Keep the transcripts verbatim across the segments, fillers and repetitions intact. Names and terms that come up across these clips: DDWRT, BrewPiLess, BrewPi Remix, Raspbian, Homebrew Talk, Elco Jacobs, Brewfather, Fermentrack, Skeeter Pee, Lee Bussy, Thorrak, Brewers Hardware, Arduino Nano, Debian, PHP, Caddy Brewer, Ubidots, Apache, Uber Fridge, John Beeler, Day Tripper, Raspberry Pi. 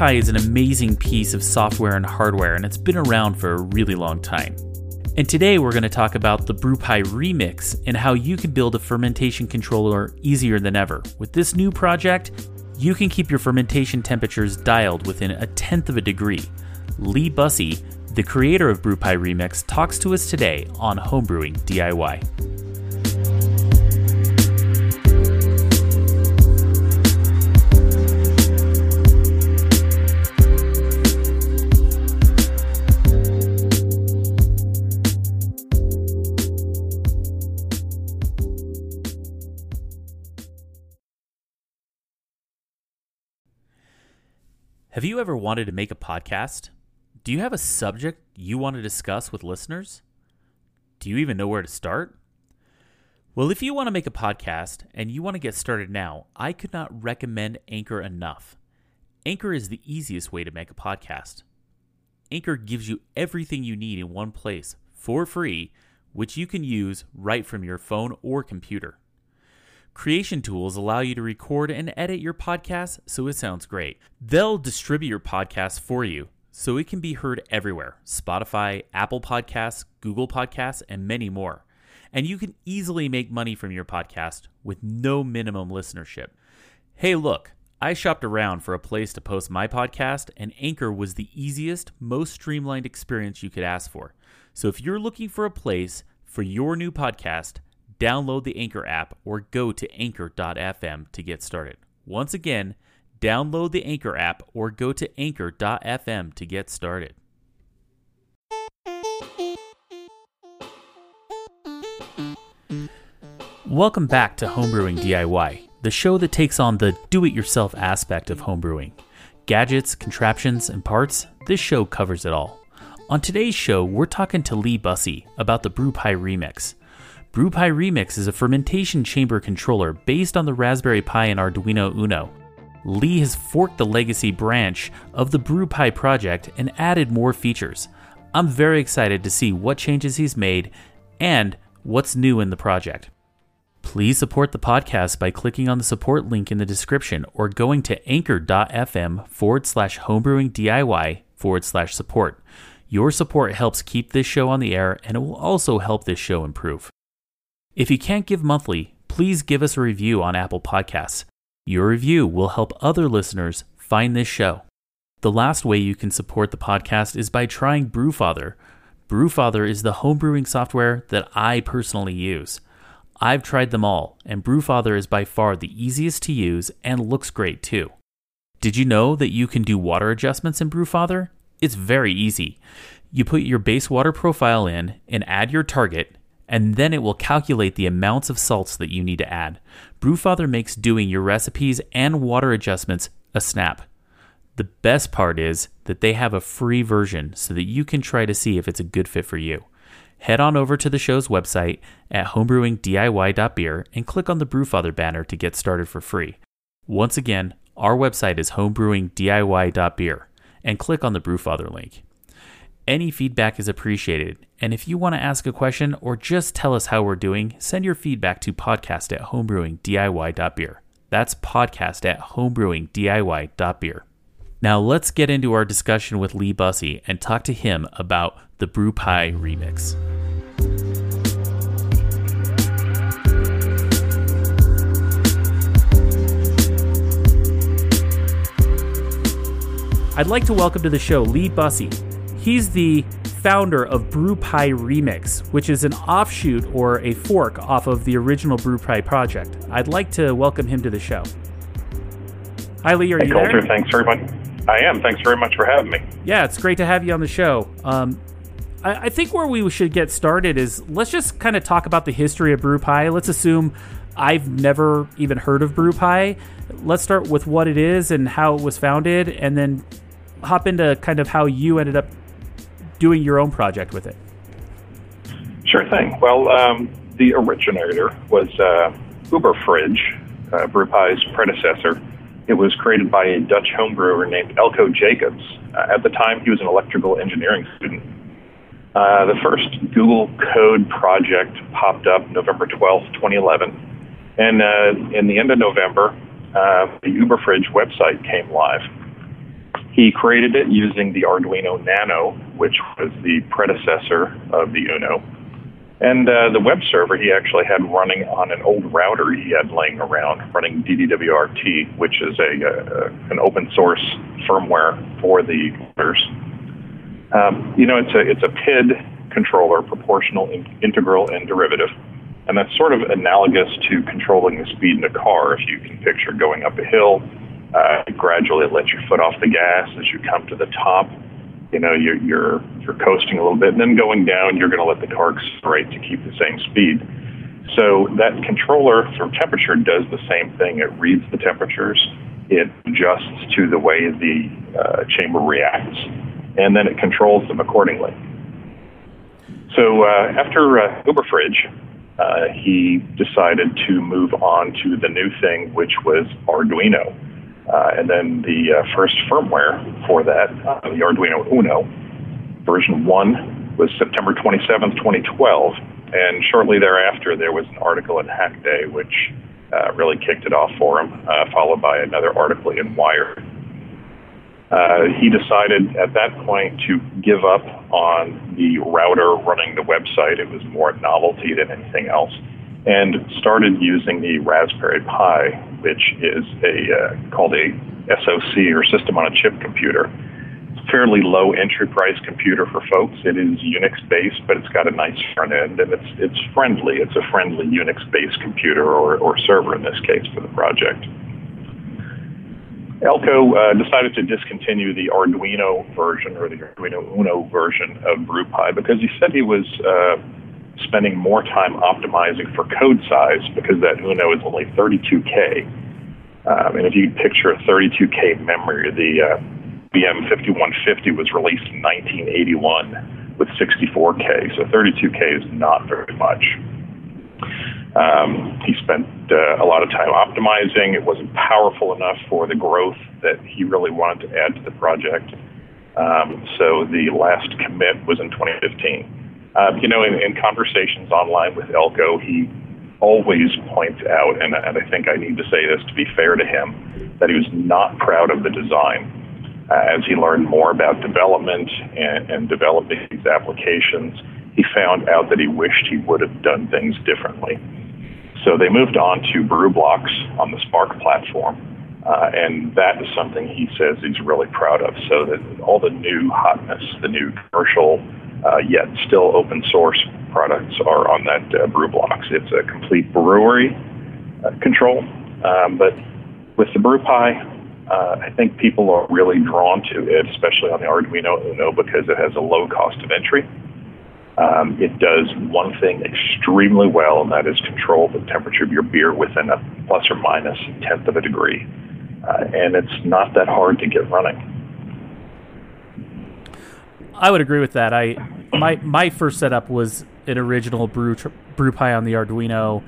Pi is an amazing piece of software and hardware, and it's been around for a really long time. And today we're going to talk about the BrewPi Remix and how you can build a fermentation controller easier than ever. With this new project, you can keep your fermentation temperatures dialed within a tenth of a degree. Lee Bussy, the creator of BrewPi Remix, talks to us today on Homebrewing D I Y. Have you ever wanted to make a podcast? Do you have a subject you want to discuss with listeners? Do you even know where to start? Well, if you want to make a podcast and you want to get started now, I could not recommend Anchor enough. Anchor is the easiest way to make a podcast. Anchor gives you everything you need in one place for free, which you can use right from your phone or computer. Creation tools allow you to record and edit your podcast so it sounds great. They'll distribute your podcast for you so it can be heard everywhere: Spotify, Apple Podcasts, Google Podcasts, and many more. And you can easily make money from your podcast with no minimum listenership. Hey, look, I shopped around for a place to post my podcast, and Anchor was the easiest, most streamlined experience you could ask for. So if you're looking for a place for your new podcast, download the Anchor app or go to anchor dot f m to get started. Once again, download the Anchor app or go to anchor dot f m to get started. Welcome back to Homebrewing D I Y, the show that takes on the do-it-yourself aspect of homebrewing. Gadgets, contraptions, and parts, this show covers it all. On today's show, we're talking to Lee Bussy about the BrewPi Remix. BrewPi Remix is a fermentation chamber controller based on the Raspberry Pi and Arduino Uno. Lee has forked the legacy branch of the BrewPi project and added more features. I'm very excited to see what changes he's made and what's new in the project. Please support the podcast by clicking on the support link in the description or going to anchor.fm forward slash homebrewing DIY forward slash support. Your support helps keep this show on the air, and it will also help this show improve. If you can't give monthly, please give us a review on Apple Podcasts. Your review will help other listeners find this show. The last way you can support the podcast is by trying Brewfather. Brewfather is the homebrewing software that I personally use. I've tried them all, and Brewfather is by far the easiest to use and looks great too. Did you know that you can do water adjustments in Brewfather? It's very easy. You put your base water profile in and add your target, and then it will calculate the amounts of salts that you need to add. Brewfather makes doing your recipes and water adjustments a snap. The best part is that they have a free version so that you can try to see if it's a good fit for you. Head on over to the show's website at homebrewing d i y dot beer and click on the Brewfather banner to get started for free. Once again, our website is homebrewing d i y dot beer and click on the Brewfather link. Any feedback is appreciated, and if you want to ask a question or just tell us how we're doing, send your feedback to podcast at homebrewing d i y dot beer. That's podcast at homebrewing d i y dot beer. Now let's get into our discussion with Lee Bussy and talk to him about the BrewPi Remix. I'd like to welcome to the show Lee Bussy. He's the founder of BrewPi Remix, which is an offshoot or a fork off of the original BrewPi project. I'd like to welcome him to the show. Hi, Lee. Are hey, you Coulter, there? Thanks very much. I am. Thanks very much for having me. Yeah, it's great to have you on the show. Um, I, I think where we should get started is let's just kind of talk about the history of BrewPi. Let's assume I've never even heard of BrewPi. Let's start with what it is and how it was founded, and then hop into kind of how you ended up doing your own project with it. Sure thing. Well, um, the originator was uh, Uber Fridge, uh, BrewPi's predecessor. It was created by a Dutch homebrewer named Elco Jacobs. Uh, at the time, he was an electrical engineering student. Uh, the first Google Code project popped up November twelfth, twenty eleven. And uh, in the end of November, uh, the Uber Fridge website came live. He created it using the Arduino Nano, which was the predecessor of the Uno. And uh, the web server he actually had running on an old router he had laying around, running D D W R T, which is a, a an open source firmware for the routers. Um, you know, it's a it's a P I D controller, proportional, in, integral, and derivative, and that's sort of analogous to controlling the speed in a car. If you can picture going up a hill, uh, you gradually let your foot off the gas as you come to the top. You know, you're, you're, you're coasting a little bit, and then going down, you're going to let the car accelerate to keep the same speed. So that controller for temperature does the same thing. It reads the temperatures, it adjusts to the way the uh, chamber reacts, and then it controls them accordingly. So uh, after uh, Uber Fridge, uh, he decided to move on to the new thing, which was Arduino. Uh, and then the uh, first firmware for that, uh, the Arduino Uno, version one, was September twenty-seventh, twenty twelve. And shortly thereafter, there was an article in Hack Day, which uh, really kicked it off for him, uh, followed by another article in Wired. Uh, he decided at that point to give up on the router running the website. It was more novelty than anything else, and started using the Raspberry Pi, which is a uh, called a S O C, or system on a chip computer. It's a fairly low entry price computer for folks. It is Unix based, but it's got a nice front end, and it's it's friendly. It's a friendly Unix based computer, or, or server in this case, for the project. Elco uh, decided to discontinue the Arduino version, or the Arduino Uno version of BrewPi, because he said he was uh, spending more time optimizing for code size, because that Uno is only thirty-two K. Um, and if you picture a thirty-two K memory, the uh, B M fifty-one fifty was released in nineteen eighty-one with sixty-four K, so thirty-two K is not very much. Um, he spent uh, a lot of time optimizing. It wasn't powerful enough for the growth that he really wanted to add to the project. Um, so the last commit was in twenty fifteen. Uh, you know, in, in conversations online with Elco, he always points out, and, and I think I need to say this to be fair to him, that he was not proud of the design. Uh, as he learned more about development and, and developing these applications, he found out that he wished he would have done things differently. So they moved on to BrewBlocks on the Spark platform, uh, and that is something he says he's really proud of. So that all the new hotness, the new commercial, Uh, yet still open source products are on that uh, BrewBlocks. It's a complete brewery uh, control, um, but with the BrewPi, uh, I think people are really drawn to it, especially on the Arduino Uno, because it has a low cost of entry. Um, it does one thing extremely well, and that is control the temperature of your beer within a plus or minus tenth of a degree, uh, and it's not that hard to get running. I would agree with that. I my my first setup was an original brew tr- BrewPi on the Arduino.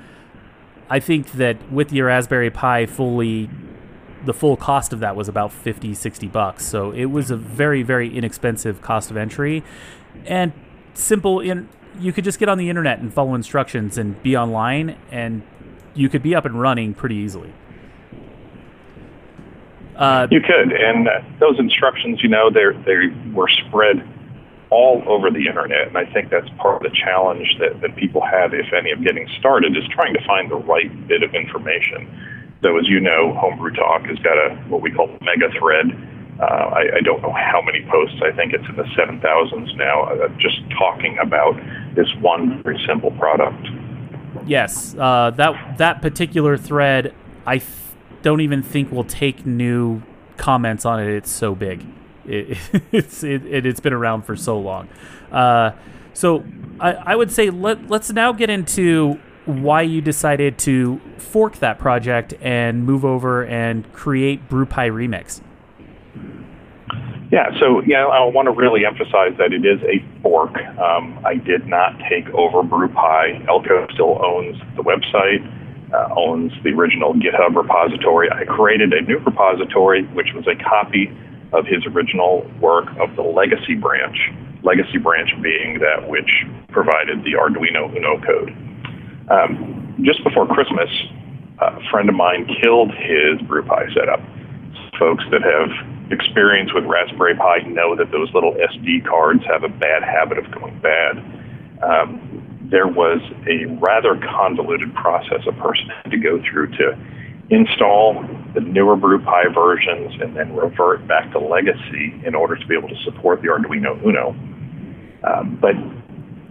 I think that with your Raspberry Pi fully, the full cost of that was about fifty, sixty bucks. So it was a very, very inexpensive cost of entry, and simple. In you could just get on the internet and follow instructions and be online, and you could be up and running pretty easily. Uh, you could, and uh, those instructions, you know, they they were spread all over the internet, and I think that's part of the challenge that, that people have, if any, of getting started, is trying to find the right bit of information. So, as you know, Homebrew Talk has got a what we call mega thread. Uh, I, I don't know how many posts. I think it's in the seven thousands now, uh, just talking about this one very simple product. Yes, uh, that that particular thread, I think, don't even think we'll take new comments on it. It's so big. It, it's it, it, it's been around for so long. Uh, so I, I would say let, let's now get into why you decided to fork that project and move over and create BrewPi Remix. Yeah, so you know, I want to really emphasize that it is a fork. Um, I did not take over BrewPi. Elco still owns the website. Uh, owns the original GitHub repository. I created a new repository, which was a copy of his original work of the legacy branch, legacy branch being that which provided the Arduino Uno code. Um, just before Christmas, a friend of mine killed his BrewPi setup. Folks that have experience with Raspberry Pi know that those little S D cards have a bad habit of going bad. Um, there was a rather convoluted process a person had to go through to install the newer BrewPi versions and then revert back to legacy in order to be able to support the Arduino Uno. Um, but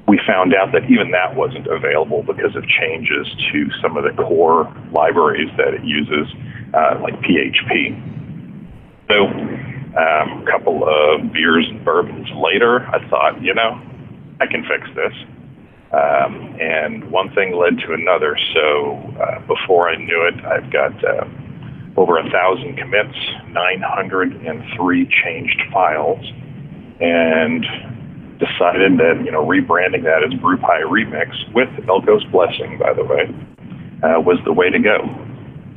we found out that even that wasn't available because of changes to some of the core libraries that it uses, uh, like P H P. So um, a couple of beers and bourbons later, I thought, you know, I can fix this. Um, and one thing led to another. So uh, before I knew it, I've got uh, over a thousand commits, nine hundred three changed files, and decided that, you know, rebranding that as BrewPi Remix, with Elco's blessing, by the way, uh, was the way to go.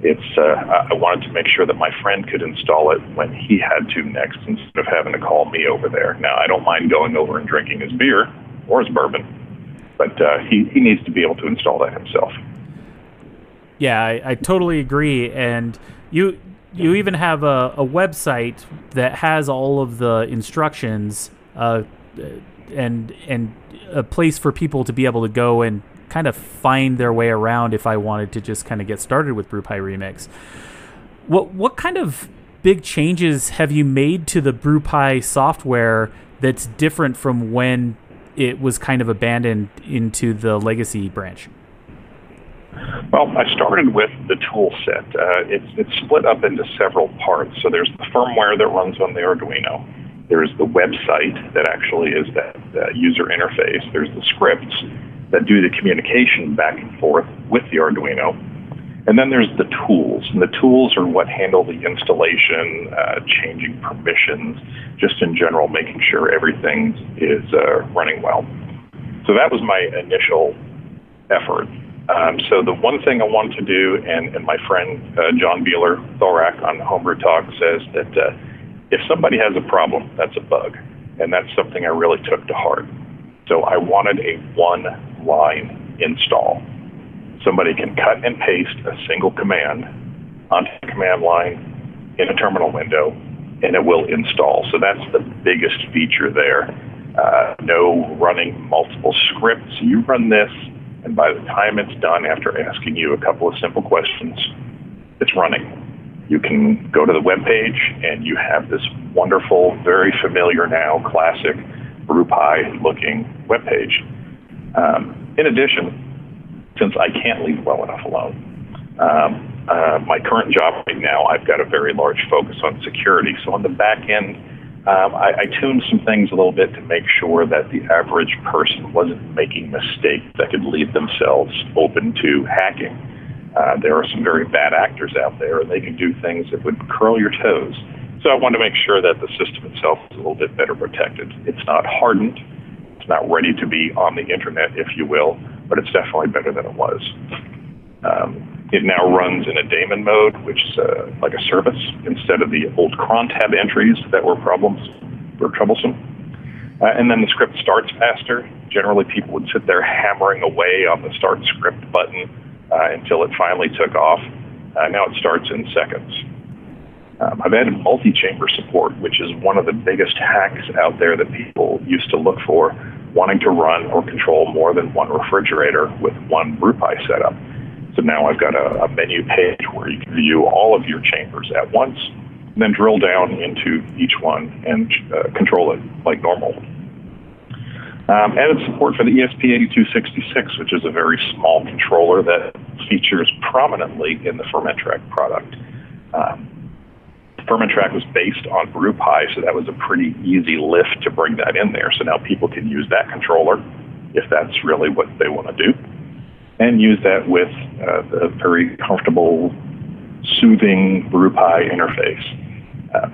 It's uh, I wanted to make sure that my friend could install it when he had to next, instead of having to call me over there. Now, I don't mind going over and drinking his beer or his bourbon, but uh, he, he needs to be able to install that himself. Yeah, I, I totally agree. And you you even have a, a website that has all of the instructions uh, and and a place for people to be able to go and kind of find their way around if I wanted to just kind of get started with BrewPi Remix. What what kind of big changes have you made to the BrewPi software that's different from when it was kind of abandoned into the legacy branch? Well, I started with the tool set. Uh, it's, it's split up into several parts. So there's the firmware that runs on the Arduino. There's the website that actually is that uh, user interface. There's the scripts that do the communication back and forth with the Arduino. And then there's the tools. And the tools are what handle the installation, uh, changing permissions, just in general, making sure everything is uh, running well. So that was my initial effort. Um, so the one thing I wanted to do, and, and my friend uh, John Beeler, Thorrak on Homebrew Talk, says that uh, if somebody has a problem, that's a bug. And that's something I really took to heart. So I wanted a one-line install. Somebody can cut and paste a single command onto the command line in a terminal window, and it will install. So that's the biggest feature there. Uh, no running multiple scripts. You run this, and by the time it's done, after asking you a couple of simple questions, it's running. You can go to the web page, and you have this wonderful, very familiar now, classic BrewPi-looking web page. Um, in addition, since I can't leave well enough alone, um, uh, my current job right now, I've got a very large focus on security. So on the back end, Um, I, I tuned some things a little bit to make sure that the average person wasn't making mistakes that could leave themselves open to hacking. Uh, there are some very bad actors out there, and they can do things that would curl your toes. So I wanted to make sure that the system itself is a little bit better protected. It's not hardened. It's not ready to be on the internet, if you will, but it's definitely better than it was. Um, it now runs in a daemon mode, which is uh, like a service, instead of the old cron tab entries that were problems, were troublesome. Uh, and then the script starts faster. Generally, people would sit there hammering away on the start script button uh, until it finally took off. Uh, now it starts in seconds. Um, I've added multi-chamber support, which is one of the biggest hacks out there that people used to look for, wanting to run or control more than one refrigerator with one BrewPi setup. So now I've got a, a menu page where you can view all of your chambers at once, and then drill down into each one and uh, control it like normal. Um, added support for the E S P eighty-two sixty-six, which is a very small controller that features prominently in the Fermentrack product. Um, Fermentrack was based on BrewPi, so that was a pretty easy lift to bring that in there. So now people can use that controller if that's really what they want to do, and use that with uh, the very comfortable, soothing BrewPi interface. Uh,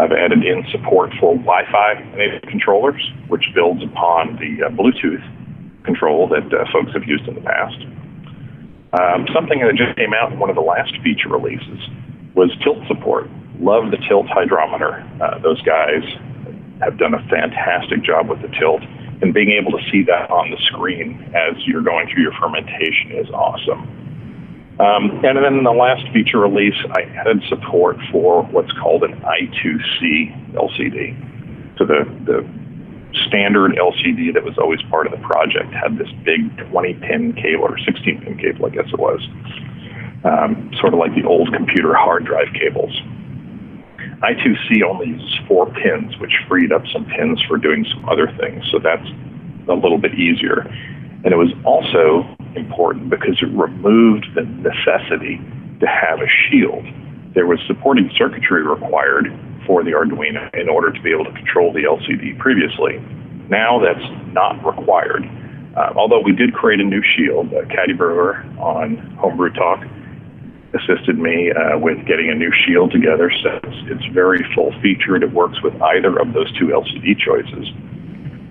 I've added in support for Wi-Fi enabled controllers, which builds upon the uh, Bluetooth control that uh, folks have used in the past. Um, something that just came out in one of the last feature releases was Tilt support. Love the Tilt hydrometer. Uh, those guys have done a fantastic job with the Tilt, and being able to see that on the screen as you're going through your fermentation is awesome. Um, and then in the last feature release, I added support for what's called an I two C L C D. So the, the standard L C D that was always part of the project had this big twenty-pin cable, or sixteen-pin cable, I guess it was, um, sort of like the old computer hard drive cables. I two C only uses four pins, which freed up some pins for doing some other things, so that's a little bit easier. And it was also important because it removed the necessity to have a shield. There was supporting circuitry required for the Arduino in order to be able to control the L C D previously. Now that's not required. Uh, although we did create a new shield, uh, Caddy Brewer on Homebrew Talk assisted me uh, with getting a new shield together, so it's, it's very full-featured. It works with either of those two L C D choices.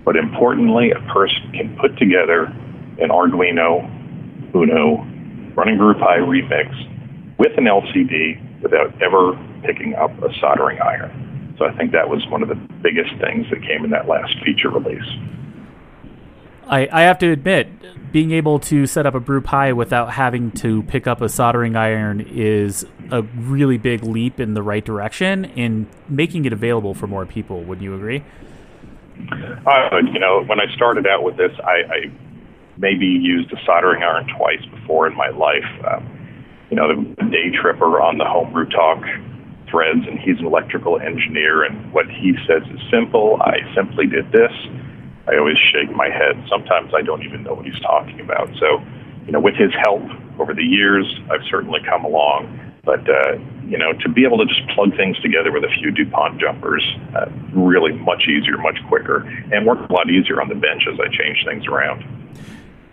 But importantly, a person can put together an Arduino Uno running BrewPi Remix with an L C D without ever picking up a soldering iron. So I think that was one of the biggest things that came in that last feature release. I, I have to admit, being able to set up a BrewPi without having to pick up a soldering iron is a really big leap in the right direction in making it available for more people. Would you agree? Uh, you know, when I started out with this, I, I maybe used a soldering iron twice before in my life. Um, you know, the Day Tripper on the Homebrew Talk threads, and he's an electrical engineer, and what he says is simple. I simply did this. I always shake my head. Sometimes I don't even know what he's talking about. So, you know, with his help over the years, I've certainly come along. But, uh, you know, to be able to just plug things together with a few DuPont jumpers, uh, really much easier, much quicker, and worked a lot easier on the bench as I changed things around.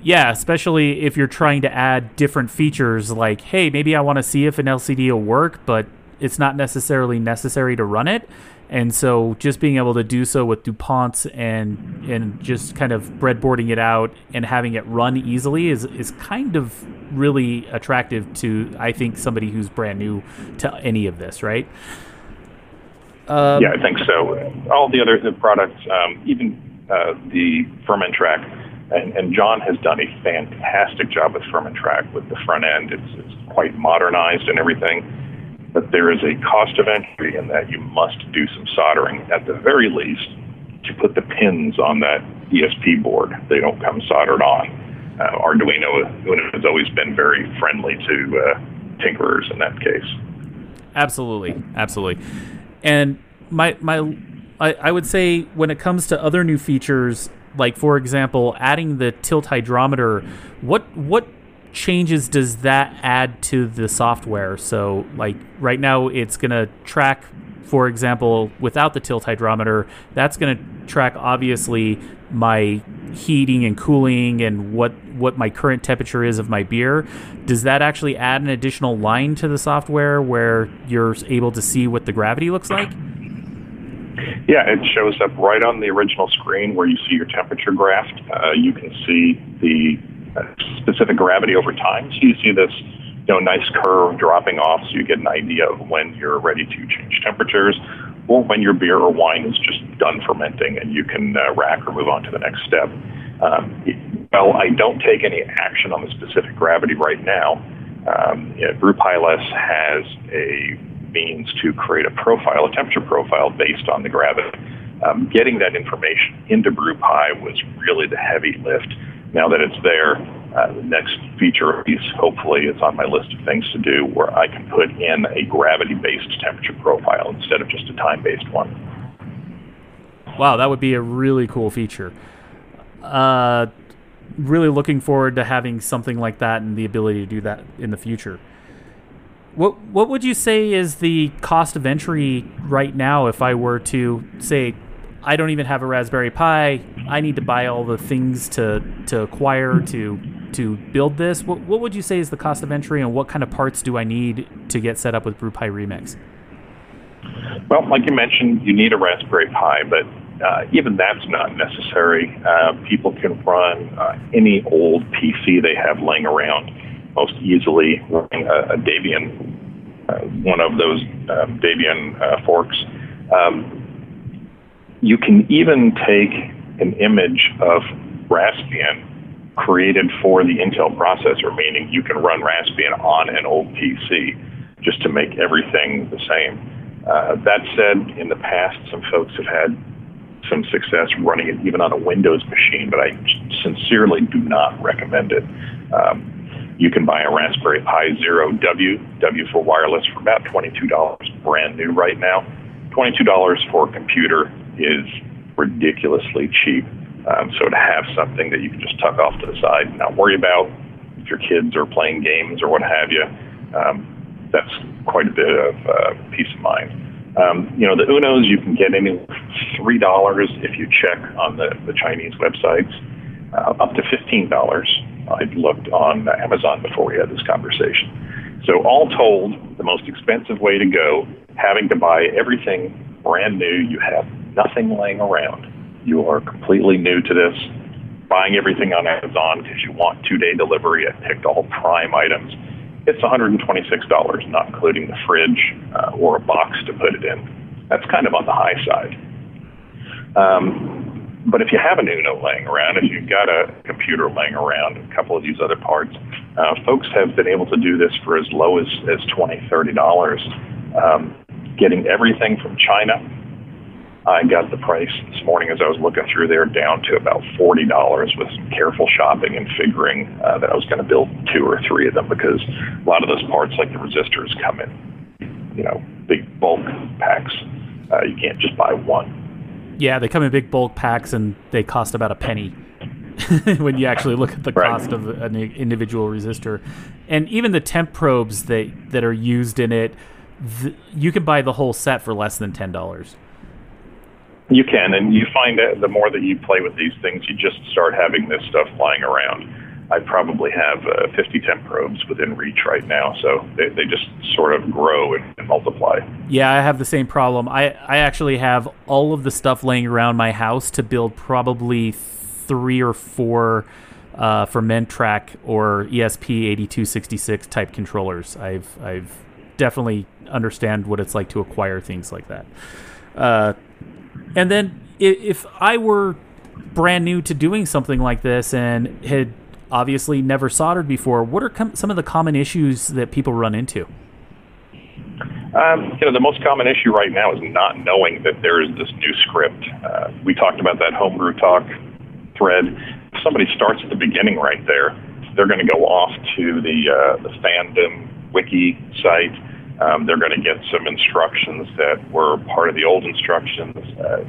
Yeah, especially if you're trying to add different features like, hey, maybe I want to see if an L C D will work, but it's not necessarily necessary to run it. And so just being able to do so with DuPonts and and just kind of breadboarding it out and having it run easily is, is kind of really attractive to, I think, somebody who's brand new to any of this, right? Um, yeah, I think so. All the other the products, um, even uh, the Fermentrack, and, and John has done a fantastic job with Fermentrack with the front end. It's, it's quite modernized and everything. But there is a cost of entry in that you must do some soldering, at the very least, to put the pins on that E S P board. They don't come soldered on. Uh, Arduino Uno has always been very friendly to uh, tinkerers in that case. Absolutely, absolutely. And my my, I, I would say when it comes to other new features, like for example, adding the tilt hydrometer, what what changes does that add to the software? So like right now it's going to track, for example, without the tilt hydrometer, that's going to track obviously my heating and cooling and what what my current temperature is of my beer. Does that actually add an additional line to the software where you're able to see what the gravity looks like? Yeah, it shows up right on the original screen where you see your temperature graph. Uh, you can see the specific gravity over time. So you see this, you know, nice curve dropping off, so you get an idea of when you're ready to change temperatures or when your beer or wine is just done fermenting and you can uh, rack or move on to the next step. Um, well, I don't take any action on the specific gravity right now. Um, you know, BrewPiLess has a means to create a profile, a temperature profile based on the gravity. Um, getting that information into BrewPi was really the heavy lift. Now that it's there, uh, the next feature release, hopefully, is on my list of things to do where I can put in a gravity-based temperature profile instead of just a time-based one. Wow, that would be a really cool feature. Uh, really looking forward to having something like that and the ability to do that in the future. What what would you say is the cost of entry right now if I were to say, I don't even have a Raspberry Pi. I need to buy all the things to, to acquire to to build this. What, what would you say is the cost of entry, and what kind of parts do I need to get set up with BrewPi Remix? Well, like you mentioned, you need a Raspberry Pi, but uh, even that's not necessary. Uh, people can run uh, any old P C they have laying around, most easily running a, a Debian, uh, one of those um, Debian uh, forks. Um, You can even take an image of Raspbian created for the Intel processor, meaning you can run Raspbian on an old P C just to make everything the same. Uh, that said, in the past, some folks have had some success running it even on a Windows machine, but I sincerely do not recommend it. Um, you can buy a Raspberry Pi Zero W, W for wireless, for about twenty-two dollars brand new right now. twenty-two dollars for a computer is ridiculously cheap. Um, so to have something that you can just tuck off to the side and not worry about if your kids are playing games or what have you, um, that's quite a bit of uh, peace of mind. Um, you know, the Unos you can get anywhere from three dollars if you check on the, the Chinese websites, uh, up to fifteen dollars. I looked on Amazon before we had this conversation. So all told, the most expensive way to go, having to buy everything brand new, you have nothing laying around. You are completely new to this, buying everything on Amazon because you want two-day delivery. I picked all prime items. It's one hundred twenty-six dollars, not including the fridge uh, or a box to put it in. That's kind of on the high side. Um, but if you have an Uno laying around, if you've got a computer laying around, a couple of these other parts, uh, folks have been able to do this for as low as, as twenty dollars, thirty dollars, um, getting everything from China. I got the price this morning as I was looking through there down to about forty dollars with some careful shopping and figuring uh, that I was going to build two or three of them, because a lot of those parts, like the resistors, come in, you know, big bulk packs. Uh, you can't just buy one. Yeah, they come in big bulk packs and they cost about a penny when you actually look at the right cost of an individual resistor. And even the temp probes that, that are used in it, th- you can buy the whole set for less than ten dollars. You can, and you find that the more that you play with these things, you just start having this stuff flying around. I probably have uh, fifty temp probes within reach right now, so they, they just sort of grow and, and multiply. Yeah, I have the same problem. I, I actually have all of the stuff laying around my house to build probably three or four uh, Fermentrack or E S P eight two six six type controllers. I've I've definitely understand what it's like to acquire things like that. Uh And then if I were brand new to doing something like this and had obviously never soldered before, what are com- some of the common issues that people run into? Um, you know, the most common issue right now is not knowing that there is this new script. Uh, we talked about that Homebrew Talk thread. If somebody starts at the beginning right there, they're going to go off to the, uh, the fandom wiki site. Um, they're going to get some instructions that were part of the old instructions. Uh,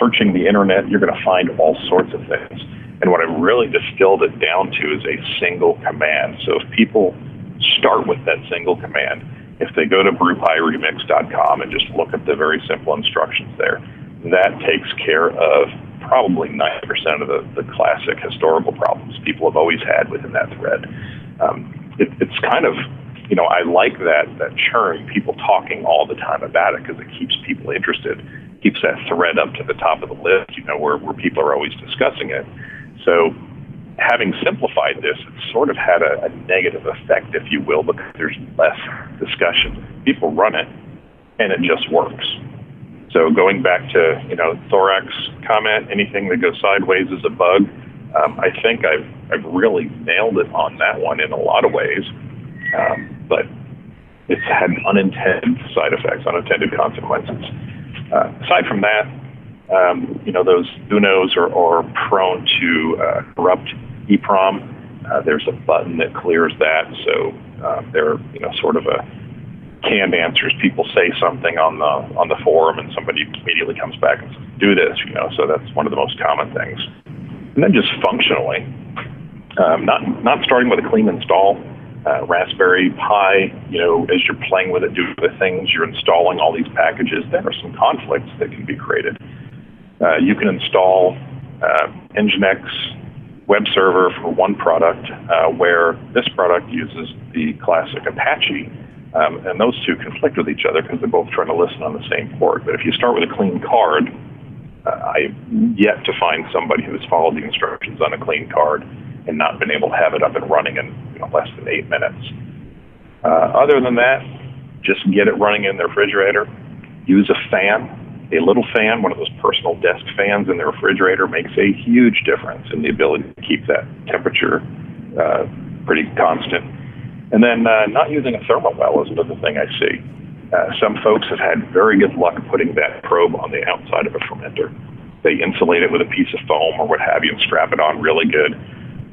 searching the internet, you're going to find all sorts of things. And what I've really distilled it down to is a single command. So if people start with that single command, if they go to brew pi remix dot com and just look at the very simple instructions there, that takes care of probably ninety percent of the, the classic historical problems people have always had within that thread. Um, it, it's kind of... You know, I like that that churn, people talking all the time about it, because it keeps people interested, keeps that thread up to the top of the list, you know, where, where people are always discussing it. So having simplified this, it's sort of had a, a negative effect, if you will, because there's less discussion. People run it, and it just works. So going back to, you know, Thorrak's comment, anything that goes sideways is a bug. Um, I think I've, I've really nailed it on that one in a lot of ways. Um, but it's had unintended side effects, unintended consequences. Uh, aside from that, um, you know, those Unos are, are prone to uh, corrupt EEPROM. Uh, there's a button that clears that, so uh, they're, you know, sort of a canned answers. People say something on the on the forum, and somebody immediately comes back and says, "Do this," you know. So that's one of the most common things. And then just functionally, um, not not starting with a clean install. Uh, Raspberry Pi, you know, as you're playing with it, doing the things, you're installing all these packages, there are some conflicts that can be created. Uh, you can install uh, Nginx web server for one product, uh, where this product uses the classic Apache, um, and those two conflict with each other because they're both trying to listen on the same port. But if you start with a clean card, uh, I've yet to find somebody who's followed the instructions on a clean card and not been able to have it up and running in, you know, less than eight minutes. Uh, other than that, just get it running in the refrigerator. Use a fan. a little fan, one of those personal desk fans in the refrigerator, makes a huge difference in the ability to keep that temperature uh, pretty constant. And then uh, not using a thermowell is another thing I see. Uh, some folks have had very good luck putting that probe on the outside of a fermenter. They insulate it with a piece of foam or what have you and strap it on really good.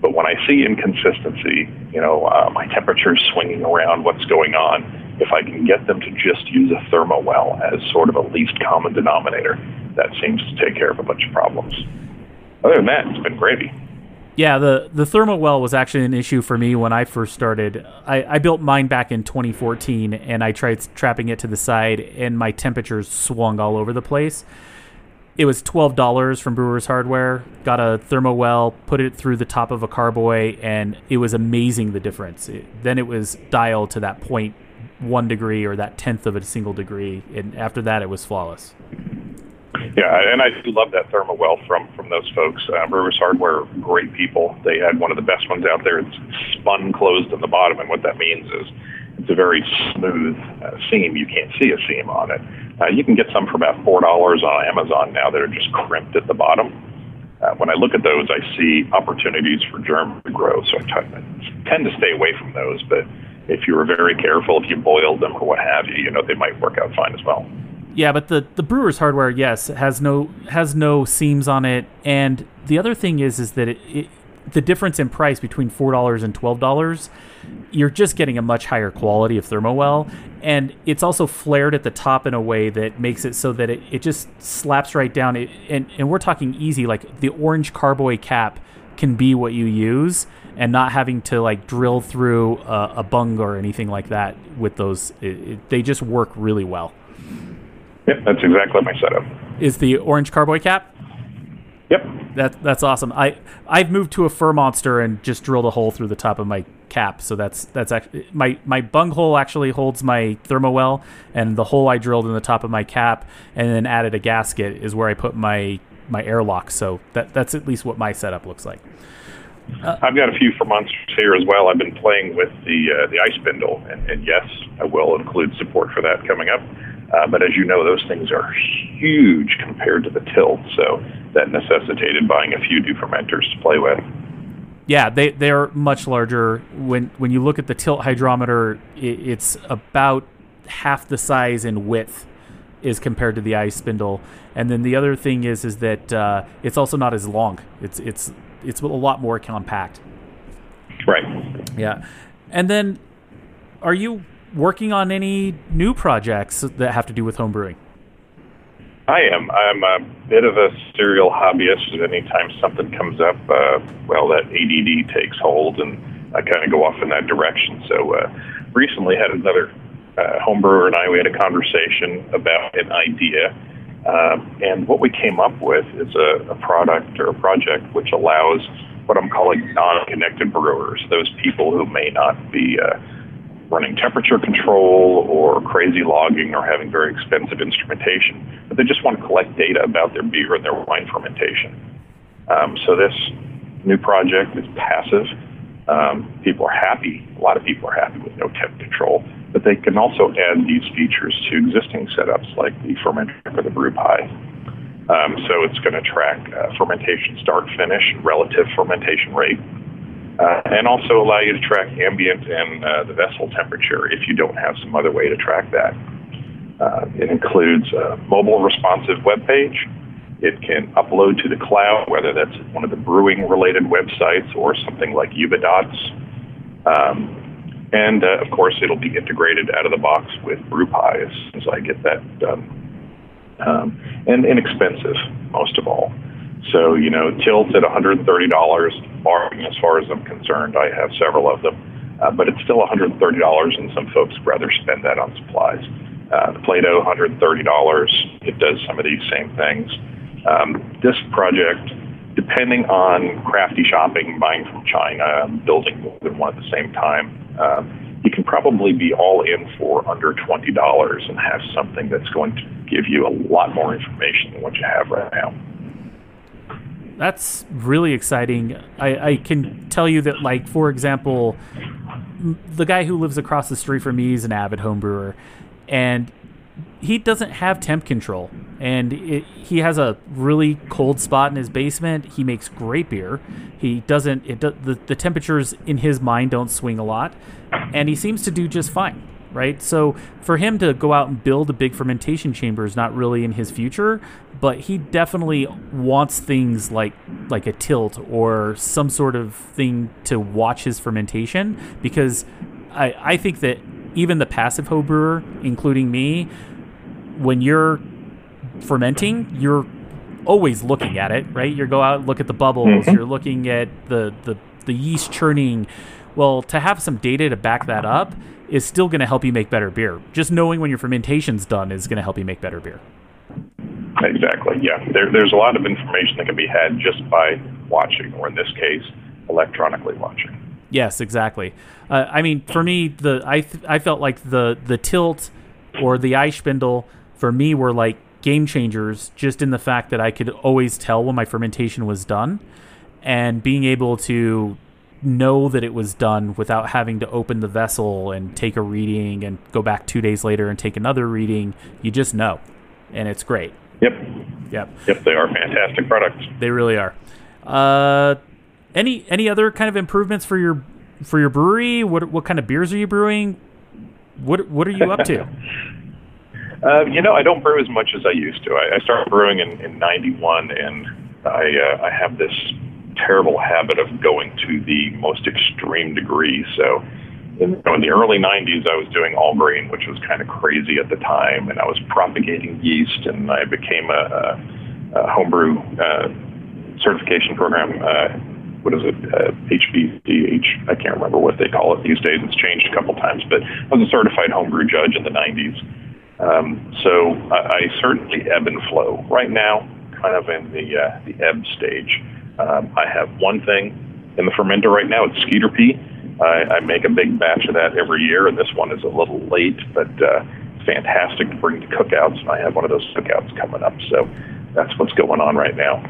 But when I see inconsistency, you know, uh, my temperature's swinging around, what's going on, if I can get them to just use a thermowell as sort of a least common denominator, that seems to take care of a bunch of problems. Other than that, it's been gravy. Yeah, the, the thermowell was actually an issue for me when I first started. I, I built mine back in twenty fourteen, and I tried trapping it to the side, and my temperatures swung all over the place. It was twelve dollars from Brewers Hardware. Got a thermowell, put it through the top of a carboy, and it was amazing the difference. It, then it was dialed to that point one degree or that tenth of a single degree, and after that it was flawless. Yeah, and I do love that thermowell from, from those folks. Uh, Brewers Hardware, great people. They had one of the best ones out there. It's spun closed on the bottom, and what that means is it's a very smooth uh, seam. You can't see a seam on it. Uh, you can get some for about four dollars on Amazon now that are just crimped at the bottom. Uh, when I look at those, I see opportunities for germs to grow, so I tend to stay away from those, but if you were very careful, if you boiled them or what have you, you know, they might work out fine as well. Yeah, but the, the Brewer's Hardware, yes, has no has no seams on it. And the other thing is is that it, it, the difference in price between four dollars and twelve dollars, you're just getting a much higher quality of thermowell. And it's also flared at the top in a way that makes it so that it, it just slaps right down. It, and, and we're talking easy, like the orange carboy cap can be what you use, and not having to like drill through a, a bung or anything like that with those. It, it, they just work really well. Yep, that's exactly my setup. Is the orange carboy cap? Yep. That, that's awesome. I, I've moved to a Fur Monster and just drilled a hole through the top of my cap. So that's that's actually, my, my bung hole actually holds my thermowell, and the hole I drilled in the top of my cap and then added a gasket is where I put my, my airlock. So that that's at least what my setup looks like. Uh, I've got a few for monsters here as well. I've been playing with the uh, the ice spindle, and, and yes, I will include support for that coming up. Uh, but as you know, those things are huge compared to the Tilt, so that necessitated buying a few new fermenters to play with. Yeah, they they're much larger. When when you look at the Tilt hydrometer, it, it's about half the size in width is compared to the ice spindle. And then the other thing is is that uh, it's also not as long. It's it's it's a lot more compact. Right. Yeah. And then are you working on any new projects that have to do with homebrewing? I am. I'm a bit of a serial hobbyist. Anytime something comes up, uh, well, that A D D takes hold and I kind of go off in that direction. So uh, recently had another uh, homebrewer and I, we had a conversation about an idea. Um, and what we came up with is a, a product or a project which allows what I'm calling non-connected brewers, those people who may not be uh, running temperature control or crazy logging or having very expensive instrumentation, but they just want to collect data about their beer and their wine fermentation. Um, so this new project is passive. Um, people are happy. A lot of people are happy with no temp control, but they can also add these features to existing setups like the Fermentrack or the BrewPi. Um, so it's going to track uh, fermentation start-finish, relative fermentation rate, uh, and also allow you to track ambient and uh, the vessel temperature if you don't have some other way to track that. Uh, it includes a mobile responsive web page. It can upload to the cloud, whether that's one of the brewing-related websites or something like Ubidots. Um, and, uh, of course, it'll be integrated out of the box with BrewPi as soon as I get that done. Um, and inexpensive, most of all. So, you know, Tilt at one hundred thirty dollars, barring as far as I'm concerned. I have several of them. Uh, but it's still one hundred thirty dollars, and some folks rather spend that on supplies. Uh, the Play-Doh, one hundred thirty dollars. It does some of these same things. Um, this project, depending on crafty shopping, buying from China, building more than one at the same time, uh, you can probably be all in for under twenty dollars and have something that's going to give you a lot more information than what you have right now. That's really exciting. I, I can tell you that, like, for example, the guy who lives across the street from me is an avid homebrewer, and he doesn't have temp control, and it, he has a really cold spot in his basement. He makes great beer. He doesn't, it do, the, the temperatures in his mind don't swing a lot, and he seems to do just fine, right? So for him to go out and build a big fermentation chamber is not really in his future, but he definitely wants things like like a Tilt or some sort of thing to watch his fermentation, because I, I think that even the passive homebrewer, including me, when you're fermenting, you're always looking at it, right? You go out and look at the bubbles. Mm-hmm. You're looking at the, the, the yeast churning. Well, to have some data to back that up is still going to help you make better beer. Just knowing when your fermentation's done is going to help you make better beer. Exactly, yeah. There, there's a lot of information that can be had just by watching, or in this case, electronically watching. Yes, exactly. Uh, I mean, for me, the I th- I felt like the, the Tilt or the iSpindle, for me, were like game changers, just in the fact that I could always tell when my fermentation was done, and being able to know that it was done without having to open the vessel and take a reading and go back two days later and take another reading. You just know, and it's great. Yep. Yep. Yep, they are fantastic products. They really are. Uh, any any other kind of improvements for your for your brewery? What what kind of beers are you brewing? What what are you up to? Uh, you know, I don't brew as much as I used to. I, I started brewing in, in ninety-one, and I, uh, I have this terrible habit of going to the most extreme degree. So in, you know, in the early nineties, I was doing all grain, which was kind of crazy at the time, and I was propagating yeast, and I became a, a, a homebrew uh, certification program. Uh, what is it, uh, H B C H, I can't remember what they call it these days. It's changed a couple times, but I was a certified homebrew judge in the nineties. Um, so I, I certainly ebb and flow. Right now, kind of in the uh, the ebb stage. Um, I have one thing in the fermenter right now. It's Skeeter Pee. I, I make a big batch of that every year, and this one is a little late, but uh, fantastic to bring to cookouts, and I have one of those cookouts coming up. So that's what's going on right now.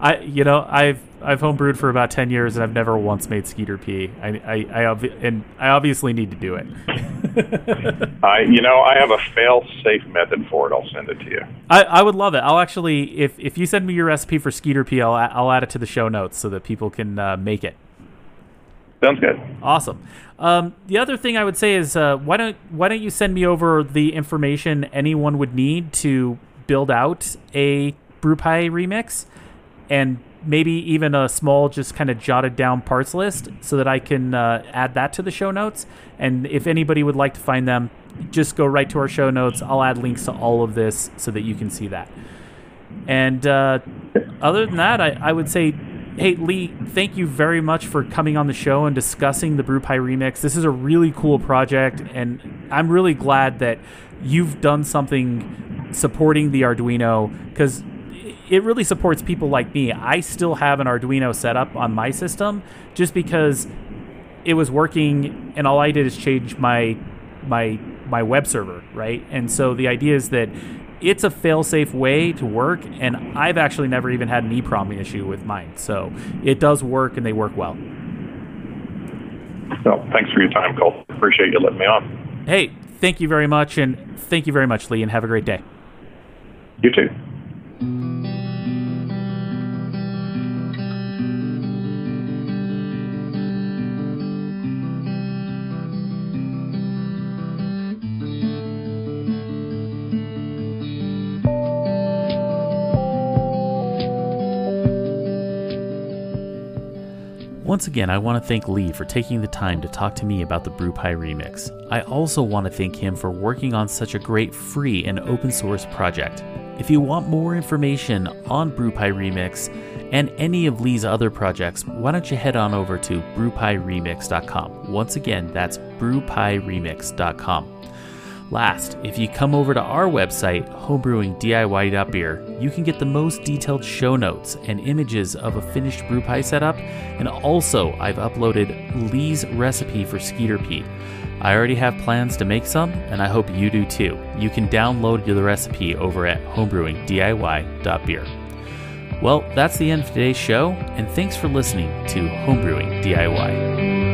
I, you know, I've I've homebrewed for about ten years, and I've never once made Skeeter Pee. I, I, I obvi- and I obviously need to do it. I, you know, I have a fail-safe method for it. I'll send it to you. I, I would love it. I'll actually, if if you send me your recipe for Skeeter Pee, I'll I'll add it to the show notes so that people can uh, make it. Sounds good. Awesome. Um, the other thing I would say is, uh, why don't why don't you send me over the information anyone would need to build out a BrewPi Remix, and maybe even a small, just kind of jotted down parts list, so that I can uh, add that to the show notes. And if anybody would like to find them, just go right to our show notes. I'll add links to all of this so that you can see that. And uh, other than that, I, I would say, hey, Lee, thank you very much for coming on the show and discussing the BrewPi Remix. This is a really cool project, and I'm really glad that you've done something supporting the Arduino, because it really supports people like me. I still have an Arduino set up on my system just because it was working, and all I did is change my my my web server, right? And so the idea is that it's a fail-safe way to work, and I've actually never even had an EEPROM issue with mine. So it does work, and they work well. Well, thanks for your time, Cole. Appreciate you letting me on. Hey, thank you very much, and thank you very much, Lee, and have a great day. You too. Once again, I want to thank Lee for taking the time to talk to me about the BrewPi Remix. I also want to thank him for working on such a great free and open source project. If you want more information on BrewPi Remix and any of Lee's other projects, why don't you head on over to brew pi remix dot com. Once again, that's brew pi remix dot com. Last, if you come over to our website, homebrewing d i y dot beer, you can get the most detailed show notes and images of a finished BrewPi setup, and also I've uploaded Lee's recipe for Skeeter Pee. I already have plans to make some, and I hope you do too. You can download the recipe over at homebrewing d i y dot beer. Well, that's the end of today's show, and thanks for listening to Homebrewing D I Y.